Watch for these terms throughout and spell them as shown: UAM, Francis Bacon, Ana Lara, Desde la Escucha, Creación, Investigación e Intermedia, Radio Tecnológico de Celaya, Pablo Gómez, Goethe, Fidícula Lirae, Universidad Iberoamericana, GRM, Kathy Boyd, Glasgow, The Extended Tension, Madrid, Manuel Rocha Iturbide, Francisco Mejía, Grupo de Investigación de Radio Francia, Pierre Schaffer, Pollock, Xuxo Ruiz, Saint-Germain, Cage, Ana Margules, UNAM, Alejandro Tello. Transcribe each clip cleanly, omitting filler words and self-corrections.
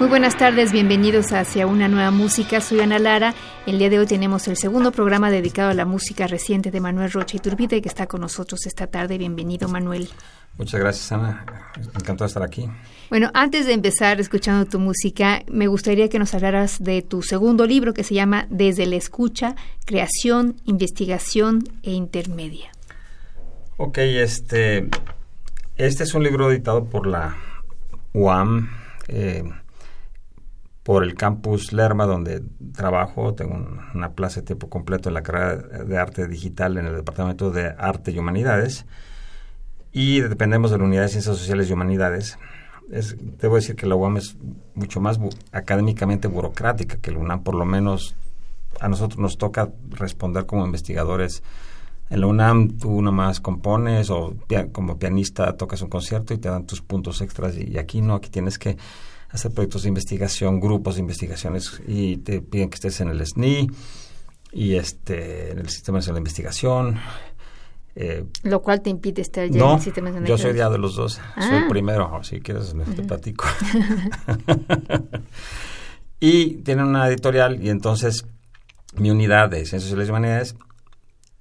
Muy buenas tardes, bienvenidos a Hacia una nueva música. Soy Ana Lara. El día de hoy tenemos el segundo programa dedicado a la música reciente de Manuel Rocha Iturbide, que está con nosotros esta tarde. Bienvenido, Manuel. Muchas gracias, Ana. Encantado de estar aquí. Bueno, antes de empezar escuchando tu música, me gustaría que nos hablaras de tu segundo libro, que se llama Desde la Escucha, Creación, Investigación e Intermedia. Ok, este es un libro editado por la UAM, por el campus Lerma, donde trabajo. Tengo una plaza de tiempo completo en la carrera de arte digital en el Departamento de Arte y Humanidades, y dependemos de la Unidad de Ciencias Sociales y Humanidades. Debo decir que la UAM es mucho más académicamente burocrática que la UNAM. Por lo menos a nosotros nos toca responder como investigadores. En la UNAM tú nomás compones, o como pianista tocas un concierto y te dan tus puntos extras, y aquí no, aquí tienes que hacer proyectos de investigación, grupos de investigaciones, y te piden que estés en el SNI y en el Sistema Nacional de Investigación. Lo cual te impide estar ya en el Sistema Nacional de Investigación. No, yo soy ya de los dos. Soy el primero. Si quieres, mejor te platico. Y tienen una editorial, y entonces mi unidad de Ciencias Sociales y Humanidades,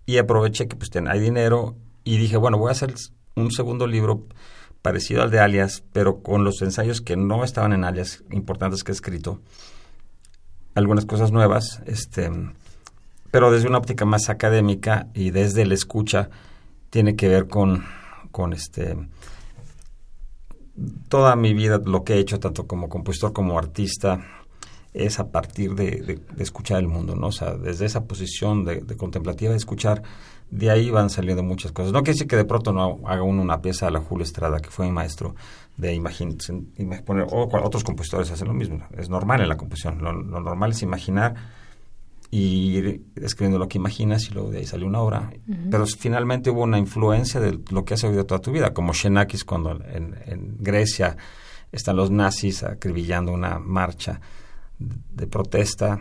y aproveché que pues hay dinero, y dije, bueno, voy a hacer un segundo libro parecido al de Alias, pero con los ensayos que no estaban en Alias, importantes que he escrito, algunas cosas nuevas, pero desde una óptica más académica, y desde la escucha tiene que ver con toda mi vida. Lo que he hecho tanto como compositor como artista es a partir de escuchar el mundo, ¿no? O sea, desde esa posición de contemplativa, de escuchar, de ahí van saliendo muchas cosas. No quiere decir que de pronto no haga uno una pieza a la Julio Estrada, que fue mi maestro, de imaginar, o otros compositores hacen lo mismo. Es normal en la composición. Lo normal es imaginar y ir escribiendo lo que imaginas, y luego de ahí sale una obra. Uh-huh. Pero finalmente hubo una influencia de lo que has oído toda tu vida, como Xenakis, cuando en Grecia están los nazis acribillando una marcha de protesta.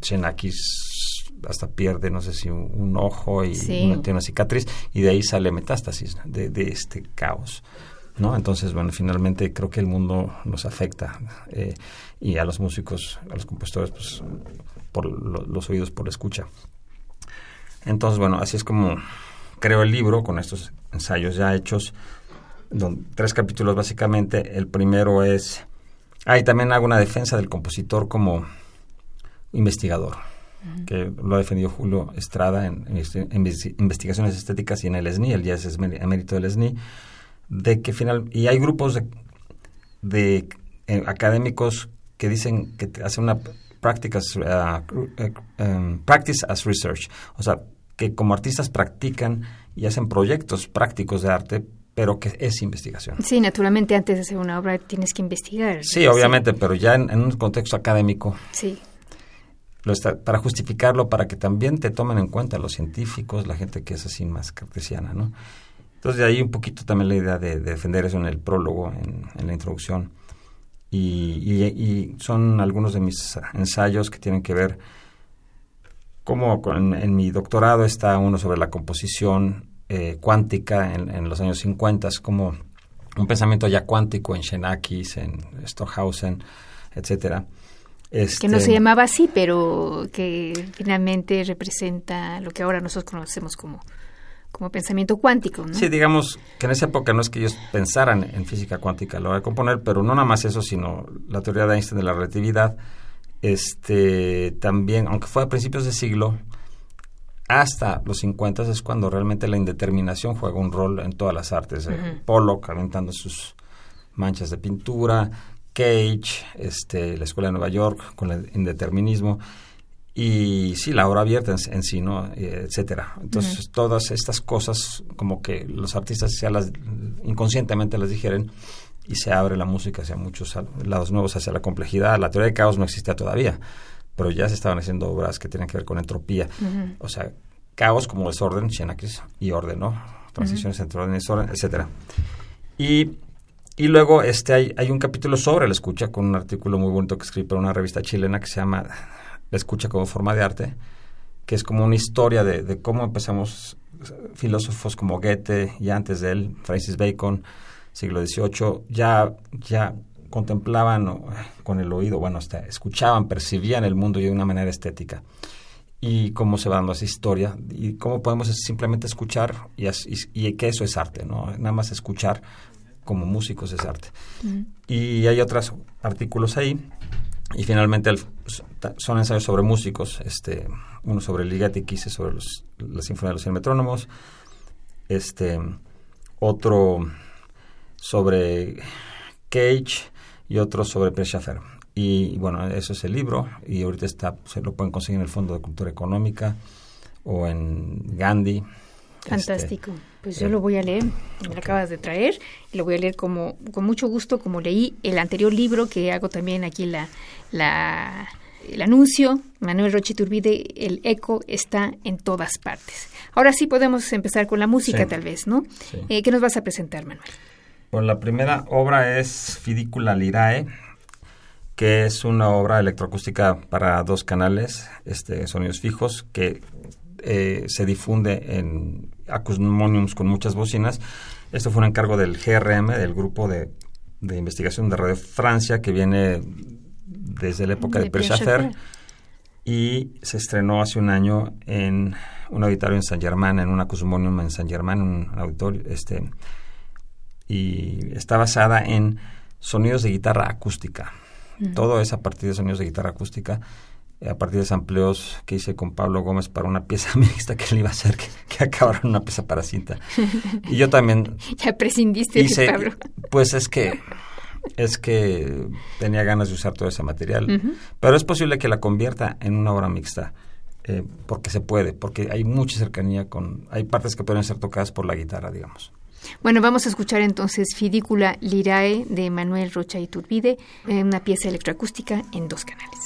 Xenakis hasta pierde, no sé si un ojo, y tiene una cicatriz, y de ahí sale Metástasis, de este caos, ¿no? Entonces, bueno, finalmente creo que el mundo nos afecta, y a los músicos, a los compositores, pues por los oídos, por la escucha. Entonces, bueno, así es como creo el libro, con estos ensayos ya hechos, donde 3 capítulos básicamente. El primero es... y también hago una defensa del compositor como investigador, que lo ha defendido Julio Estrada en Investigaciones Estéticas y en el SNI, el ya es emérito del SNI, de que y hay grupos de académicos que dicen que hacen una practice as research, o sea, que como artistas practican y hacen proyectos prácticos de arte, pero que es investigación. Sí, naturalmente, antes de hacer una obra tienes que investigar. Sí, obviamente, pero ya en un contexto académico. Sí. Para justificarlo, para que también te tomen en cuenta los científicos, la gente que es así más cartesiana, ¿no? Entonces, de ahí un poquito también la idea de defender eso en el prólogo, en la introducción. Y son algunos de mis ensayos que tienen que ver, como en mi doctorado está uno sobre la composición cuántica en los años 50, como un pensamiento ya cuántico en Xenakis, en Stockhausen, etcétera. Que no se llamaba así, pero que finalmente representa lo que ahora nosotros conocemos como pensamiento cuántico, ¿no? Sí, digamos que en esa época no es que ellos pensaran en física cuántica a la hora de componer, pero no nada más eso, sino la teoría de Einstein de la relatividad, también, aunque fue a principios de siglo, hasta los 50 es cuando realmente la indeterminación juega un rol en todas las artes. Uh-huh. Pollock aventando sus manchas de pintura, Cage, la Escuela de Nueva York con el indeterminismo, y sí, la obra abierta en sí, ¿no? Etcétera. Entonces, todas estas cosas, como que los artistas ya las, inconscientemente las digieren, y se abre la música hacia muchos lados nuevos, hacia la complejidad. La teoría de caos no existía todavía, pero ya se estaban haciendo obras que tienen que ver con entropía. O sea, caos como desorden, Xenakis, y orden, ¿no? Transiciones entre orden y desorden, etcétera. Y luego hay un capítulo sobre la escucha, con un artículo muy bonito que escribí para una revista chilena que se llama La Escucha como Forma de Arte, que es como una historia de cómo empezamos filósofos como Goethe y antes de él, Francis Bacon, siglo XVIII, ya contemplaban con el oído, bueno, hasta escuchaban, percibían el mundo de una manera estética. Y cómo se va dando esa historia y cómo podemos simplemente escuchar y que eso es arte, ¿no? Nada más escuchar como músicos es arte. Y hay otros artículos ahí. Y finalmente son ensayos sobre músicos, uno sobre Ligeti que hice sobre la Sinfonía de los 100 Metrónomos, otro sobre Cage y otro sobre Pierre Schaffer. Y bueno, eso es el libro, y ahorita se lo pueden conseguir en el Fondo de Cultura Económica o en Gandhi. Fantástico. Pues yo lo voy a leer, me lo acabas de traer, y lo voy a leer con mucho gusto, como leí el anterior libro, que hago también aquí el anuncio, Manuel Rocha Iturbide, el eco está en todas partes. Ahora sí podemos empezar con la música, sí, tal vez, ¿no? Sí. ¿Qué nos vas a presentar, Manuel? Bueno, la primera obra es Fidícula Lirae, que es una obra electroacústica para dos canales, sonidos fijos, que se difunde en acusmoniums con muchas bocinas. Esto fue un encargo del GRM, del Grupo de Investigación de Radio Francia, que viene desde la época de Pierre Schaffer, y se estrenó hace un año en un auditorio en Saint-Germain, en un acusmonium en Saint-Germain, un auditorio, y está basada en sonidos de guitarra acústica. Todo es a partir de sonidos de guitarra acústica, a partir de sampleos que hice con Pablo Gómez para una pieza mixta que él iba a hacer, que acabaron una pieza para cinta. Y yo también... Ya prescindiste de Pablo. Pues es que tenía ganas de usar todo ese material. Pero es posible que la convierta en una obra mixta, porque se puede, porque hay mucha cercanía hay partes que pueden ser tocadas por la guitarra, digamos. Bueno, vamos a escuchar entonces Fidícula Lirae de Manuel Rocha Iturbide, una pieza electroacústica en dos canales.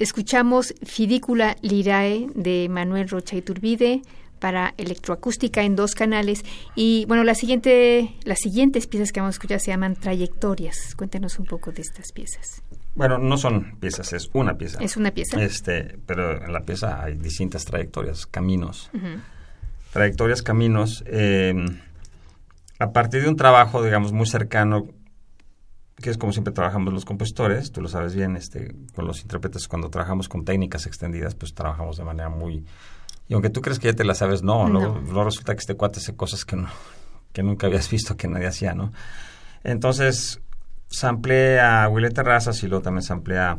Escuchamos Fidícula Lirae de Manuel Rocha Iturbide para electroacústica en 2 canales. Y bueno, las siguientes piezas que vamos a escuchar se llaman Trayectorias. Cuéntanos un poco de estas piezas. Bueno, no son piezas, es una pieza. Es una pieza. Pero en la pieza hay distintas trayectorias, caminos. Uh-huh. Trayectorias, caminos. A partir de un trabajo, digamos, muy cercano, que es como siempre trabajamos los compositores, tú lo sabes bien, con los intérpretes, cuando trabajamos con técnicas extendidas, pues trabajamos de manera muy... Y aunque tú crees que ya te la sabes, no resulta que este cuate hace cosas que nunca habías visto, que nadie hacía, ¿no? Entonces, samplé a Willy Terrazas y luego también samplé a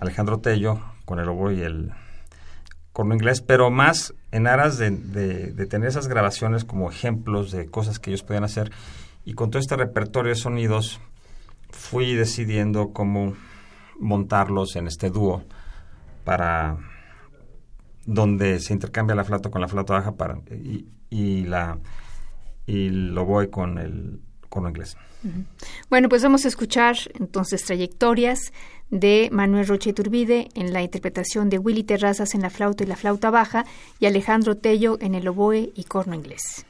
Alejandro Tello con el oboe y el corno inglés, pero más en aras de tener esas grabaciones como ejemplos de cosas que ellos podían hacer. Y con todo este repertorio de sonidos fui decidiendo cómo montarlos en este dúo para donde se intercambia la flauta con la flauta baja y lo voy con el corno inglés. Bueno, pues vamos a escuchar entonces Trayectorias de Manuel Rocha Iturbide en la interpretación de Willy Terrazas en la flauta y la flauta baja y Alejandro Tello en el oboe y corno inglés.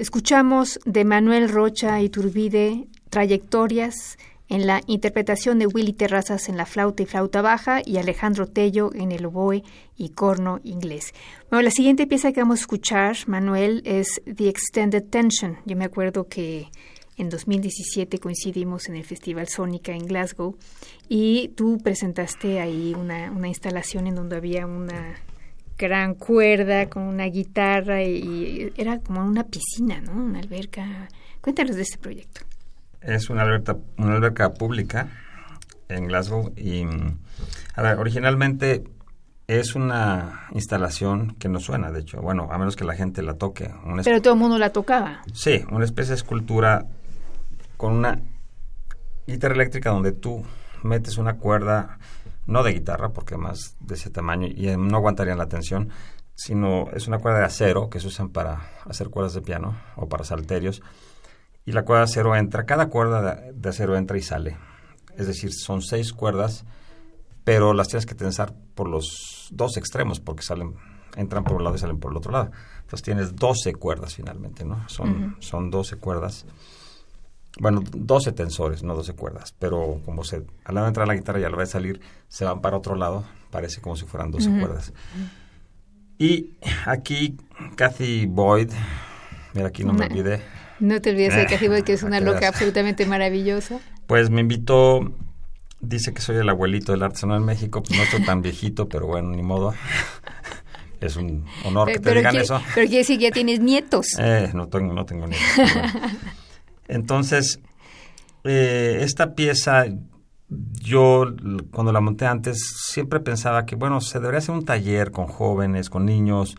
Escuchamos de Manuel Rocha Iturbide Trayectorias en la interpretación de Willy Terrazas en la flauta y flauta baja y Alejandro Tello en el oboe y corno inglés. Bueno, la siguiente pieza que vamos a escuchar, Manuel, es The Extended Tension. Yo me acuerdo que en 2017 coincidimos en el Festival Sónica en Glasgow y tú presentaste ahí una instalación en donde había una gran cuerda con una guitarra y era como una piscina, ¿no? Una alberca. Cuéntanos de este proyecto. Es una alberca pública en Glasgow y originalmente es una instalación que no suena, de hecho, bueno, a menos que la gente la toque. Pero todo el mundo la tocaba. Sí, una especie de escultura con una guitarra eléctrica donde tú metes una cuerda, no de guitarra, porque más de ese tamaño y no aguantarían la tensión, sino es una cuerda de acero que se usan para hacer cuerdas de piano o para salterios, y la cuerda de acero entra, cada cuerda de acero entra y sale. Es decir, son 6 cuerdas, pero las tienes que tensar por los 2 extremos porque entran por un lado y salen por el otro lado. Entonces tienes 12 cuerdas finalmente, ¿no? Son 12 cuerdas. Bueno, 12 tensores, no 12 cuerdas, pero como al lado de entrar la guitarra y al lado de salir se van para otro lado, parece como si fueran 12 cuerdas. Y aquí Kathy Boyd, mira, aquí no me olvidé. No te olvides de Kathy Boyd, que es una loca absolutamente maravillosa. Pues me invitó, dice que soy el abuelito del artesano en México, pues no estoy tan viejito, pero bueno, ni modo. Es un honor que te digan eso. Pero quiere decir que ya tienes nietos. No tengo nietos. Bueno. Entonces, esta pieza, yo cuando la monté antes siempre pensaba que, bueno, se debería hacer un taller con jóvenes, con niños,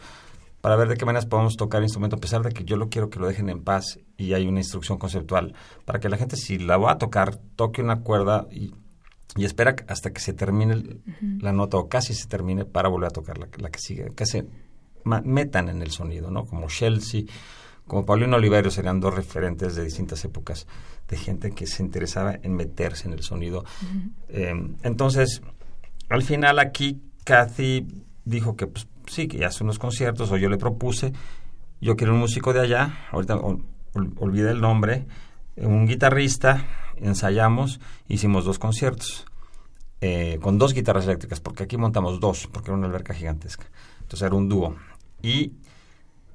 para ver de qué maneras podemos tocar el instrumento, a pesar de que yo lo quiero que lo dejen en paz y hay una instrucción conceptual para que la gente, si la va a tocar, toque una cuerda y espera hasta que se termine la nota o casi se termine para volver a tocar la que sigue, que se metan en el sonido, ¿no? Como Chelsea, como Paulino Oliveros, eran 2 referentes de distintas épocas de gente que se interesaba en meterse en el sonido. Entonces, al final aquí Kathy dijo que pues sí, que ya hace unos conciertos, o yo le propuse, yo quiero un músico de allá, ahorita olvidé el nombre, un guitarrista, ensayamos, hicimos 2 conciertos con 2 guitarras eléctricas, porque aquí montamos 2, porque era una alberca gigantesca, entonces era un dúo. Y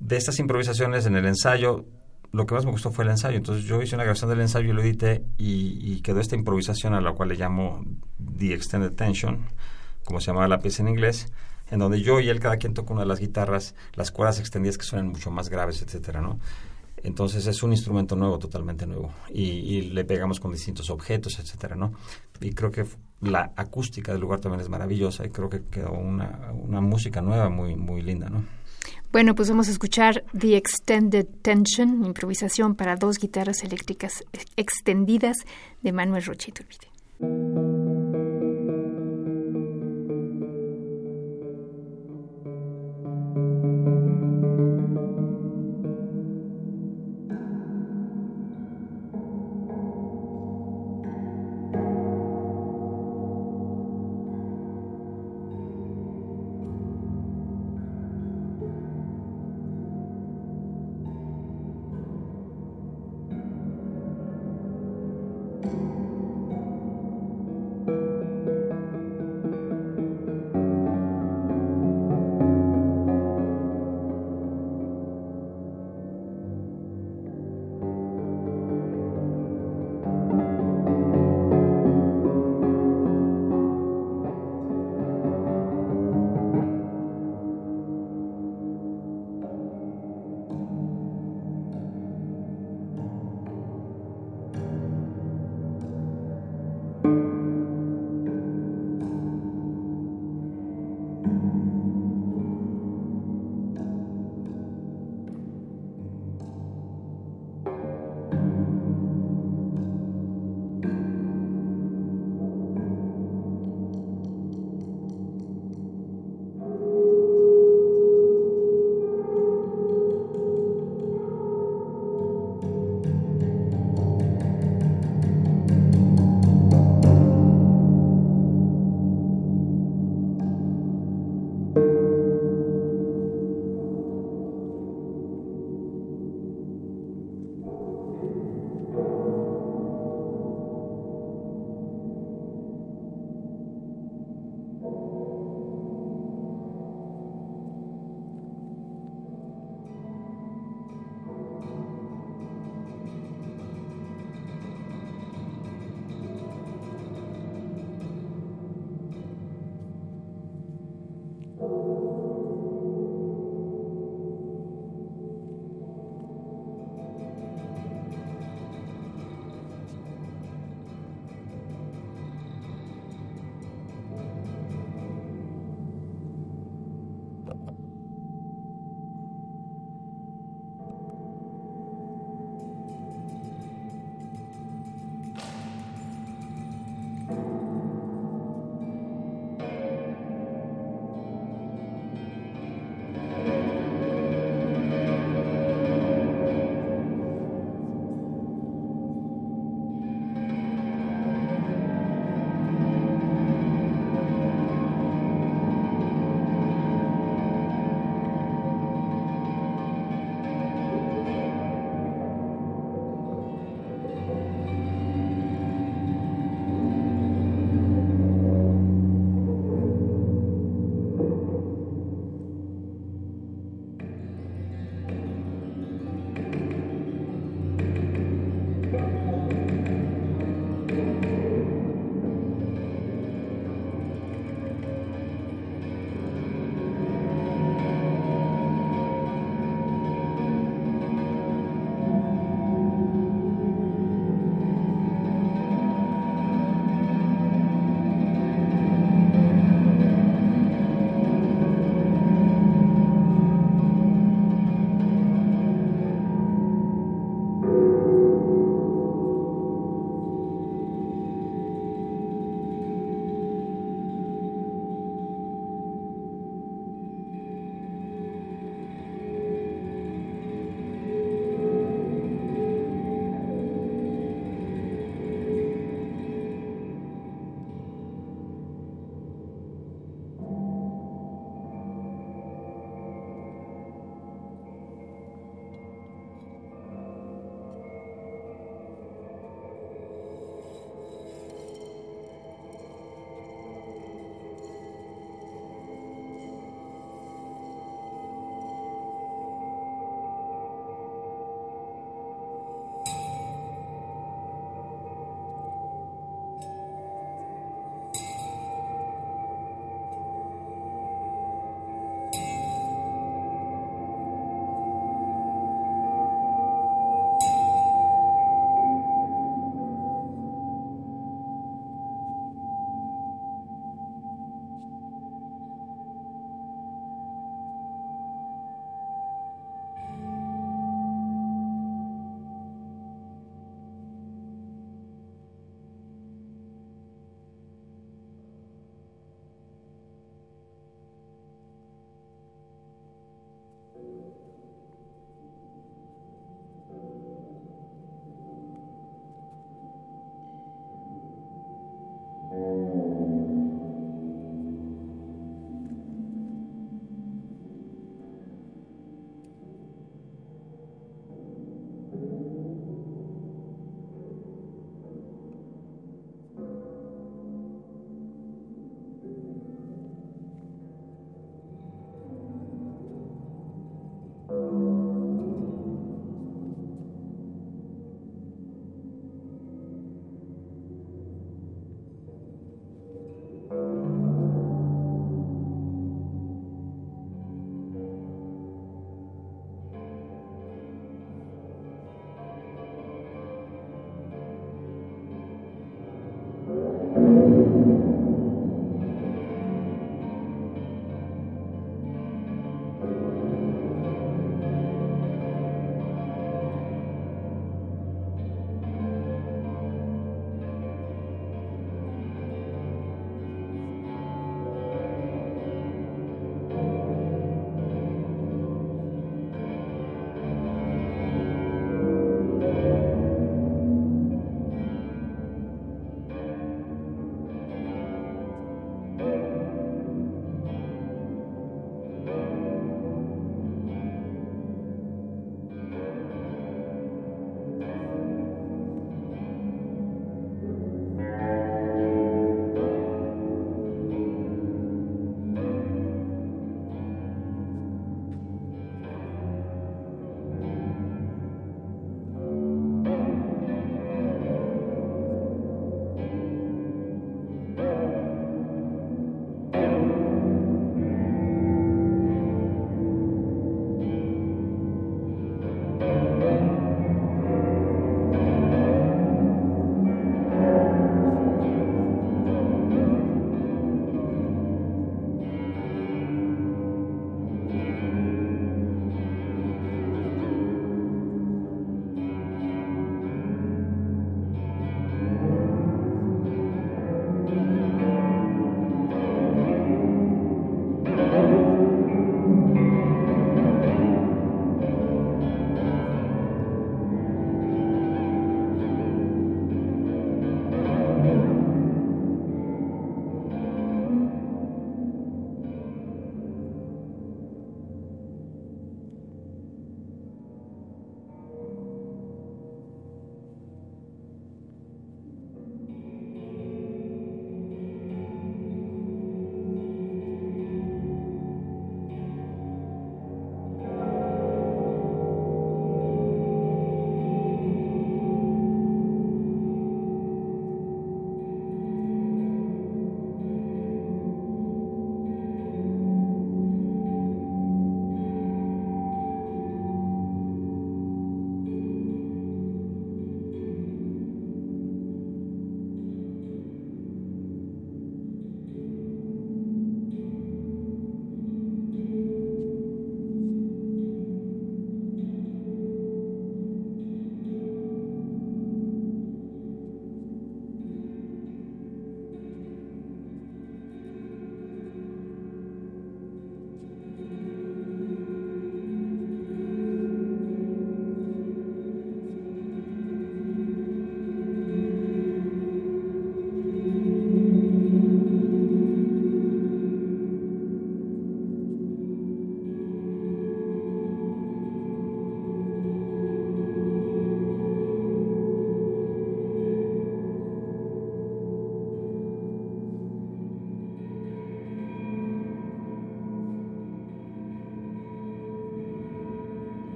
de estas improvisaciones en el ensayo, lo que más me gustó fue el ensayo, entonces yo hice una grabación del ensayo y lo edité, y quedó esta improvisación a la cual le llamo The Extended Tension, como se llamaba la pieza en inglés, en donde yo y él cada quien toca una de las guitarras, las cuerdas extendidas que suenan mucho más graves, etcétera, ¿no? Entonces es un instrumento nuevo, totalmente nuevo, y le pegamos con distintos objetos, etcétera, ¿no? Y creo que la acústica del lugar también es maravillosa y creo que quedó una música nueva muy, muy linda, ¿no? Bueno, pues vamos a escuchar The Extended Tension, improvisación para 2 guitarras eléctricas extendidas de Manuel Rocha Iturbide.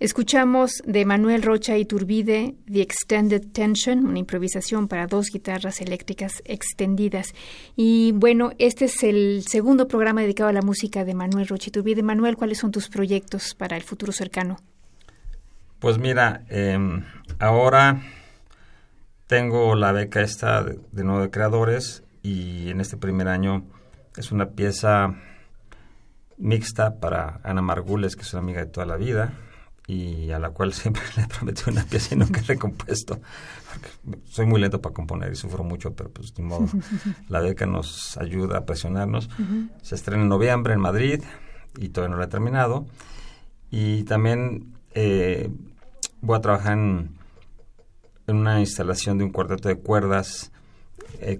Escuchamos de Manuel Rocha Iturbide, The Extended Tension, una improvisación para dos guitarras eléctricas extendidas. Y bueno, este es el segundo programa dedicado a la música de Manuel Rocha Iturbide. Manuel, ¿cuáles son tus proyectos para el futuro cercano? Pues mira, ahora tengo la beca esta de Nuevo de Creadores y en este primer año es una pieza mixta para Ana Margules, que es una amiga de toda la vida, y a la cual siempre le prometí una pieza y nunca la he compuesto, porque soy muy lento para componer y sufro mucho, pero pues ni modo. La beca nos ayuda a presionarnos. Uh-huh. Se estrena en noviembre en Madrid y todavía no la he terminado. Y también voy a trabajar en una instalación de un cuarteto de cuerdas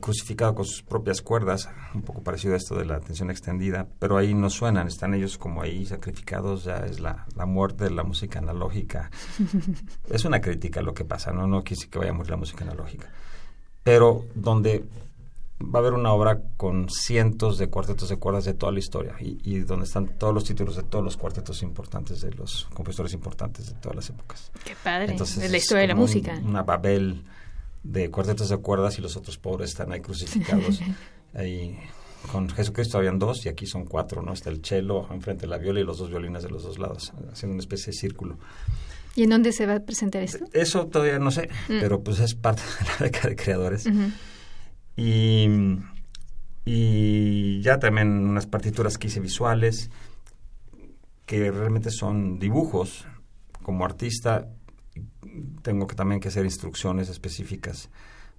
crucificado con sus propias cuerdas, un poco parecido a esto de la tensión extendida, pero ahí no suenan, están ellos como ahí sacrificados, ya es la muerte de la música analógica. Es una crítica a lo que pasa, no quise que vaya a morir la música analógica, pero donde va a haber una obra con cientos de cuartetos de cuerdas de toda la historia y donde están todos los títulos de todos los cuartetos importantes, de los compositores importantes de todas las épocas. ¡Qué padre! Entonces, de la historia de la música. Una Babel de cuartetos de cuerdas y los otros pobres están ahí crucificados. Ahí, con Jesucristo habían dos y aquí son cuatro, ¿no? Está el cello enfrente de la viola y los dos violines de los dos lados, haciendo una especie de círculo. ¿Y en dónde se va a presentar esto? Eso todavía no sé, pero pues es parte de la beca de creadores. Uh-huh. Y ya también unas partituras que hice visuales, que realmente son dibujos. Como artista tengo que también que hacer instrucciones específicas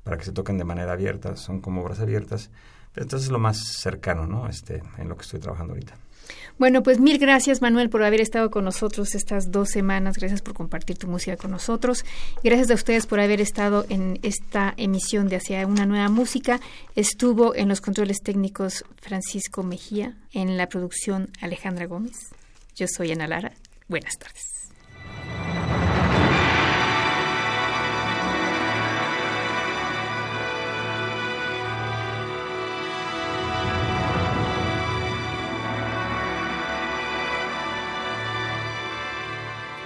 para que se toquen de manera abierta, son como obras abiertas. Pero entonces es lo más cercano, ¿no? En lo que estoy trabajando ahorita. Bueno, pues mil gracias, Manuel, por haber estado con nosotros estas 2 semanas. Gracias por compartir tu música con nosotros. Gracias a ustedes por haber estado en esta emisión de Hacia una nueva música. Estuvo en los controles técnicos Francisco Mejía, en la producción Alejandra Gómez. Yo soy Ana Lara. Buenas tardes.